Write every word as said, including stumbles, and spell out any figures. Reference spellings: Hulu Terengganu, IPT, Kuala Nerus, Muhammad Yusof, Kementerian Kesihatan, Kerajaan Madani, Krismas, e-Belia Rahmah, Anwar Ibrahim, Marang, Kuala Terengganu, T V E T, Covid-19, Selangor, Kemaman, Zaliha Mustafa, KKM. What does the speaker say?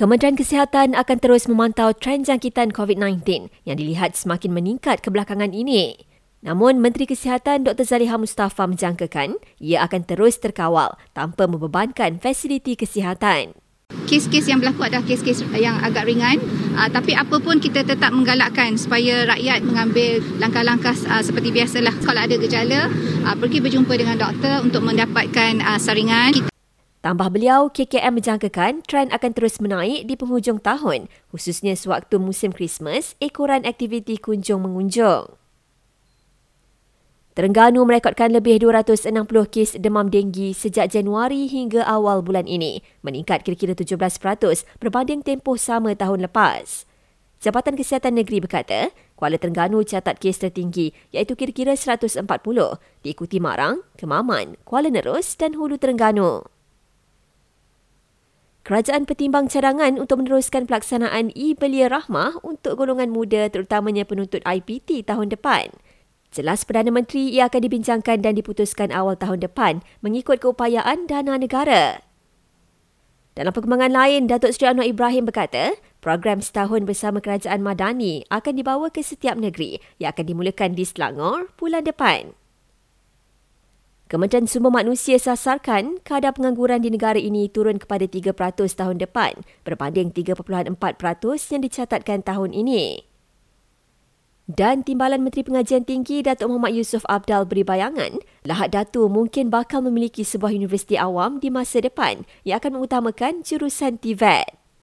Kementerian Kesihatan akan terus memantau trend jangkitan COVID sembilan belas yang dilihat semakin meningkat kebelakangan ini. Namun, Menteri Kesihatan Doktor Zaliha Mustafa menjangkakan ia akan terus terkawal tanpa membebankan fasiliti kesihatan. Kes-kes yang berlaku adalah kes-kes yang agak ringan, uh, tapi apa pun kita tetap menggalakkan supaya rakyat mengambil langkah-langkah uh, seperti biasalah. Kalau ada gejala, uh, pergi berjumpa dengan doktor untuk mendapatkan uh, saringan. Kita Tambah beliau, K K M menjangkakan trend akan terus menaik di penghujung tahun, khususnya sewaktu musim Krismas, ekoran aktiviti kunjung-mengunjung. Terengganu merekodkan lebih dua ratus enam puluh kes demam denggi sejak Januari hingga awal bulan ini, meningkat kira-kira tujuh belas peratus berbanding tempoh sama tahun lepas. Jabatan Kesihatan Negeri berkata, Kuala Terengganu catat kes tertinggi iaitu kira-kira seratus empat puluh, diikuti Marang, Kemaman, Kuala Nerus dan Hulu Terengganu. Kerajaan pertimbang cadangan untuk meneruskan pelaksanaan e-Belia Rahmah untuk golongan muda terutamanya penuntut I P T tahun depan. Jelas Perdana Menteri, ia akan dibincangkan dan diputuskan awal tahun depan mengikut keupayaan dana negara. Dalam perkembangan lain, Datuk Seri Anwar Ibrahim berkata, program setahun bersama Kerajaan Madani akan dibawa ke setiap negeri yang akan dimulakan di Selangor bulan depan. Kementerian Sumber Manusia sasarkan kadar pengangguran di negara ini turun kepada tiga peratus tahun depan berbanding tiga perpuluhan empat peratus yang dicatatkan tahun ini. Dan Timbalan Menteri Pengajian Tinggi Datuk Muhammad Yusof Abdal beri bayangan, Lahad Datu mungkin bakal memiliki sebuah universiti awam di masa depan yang akan mengutamakan jurusan T V E T.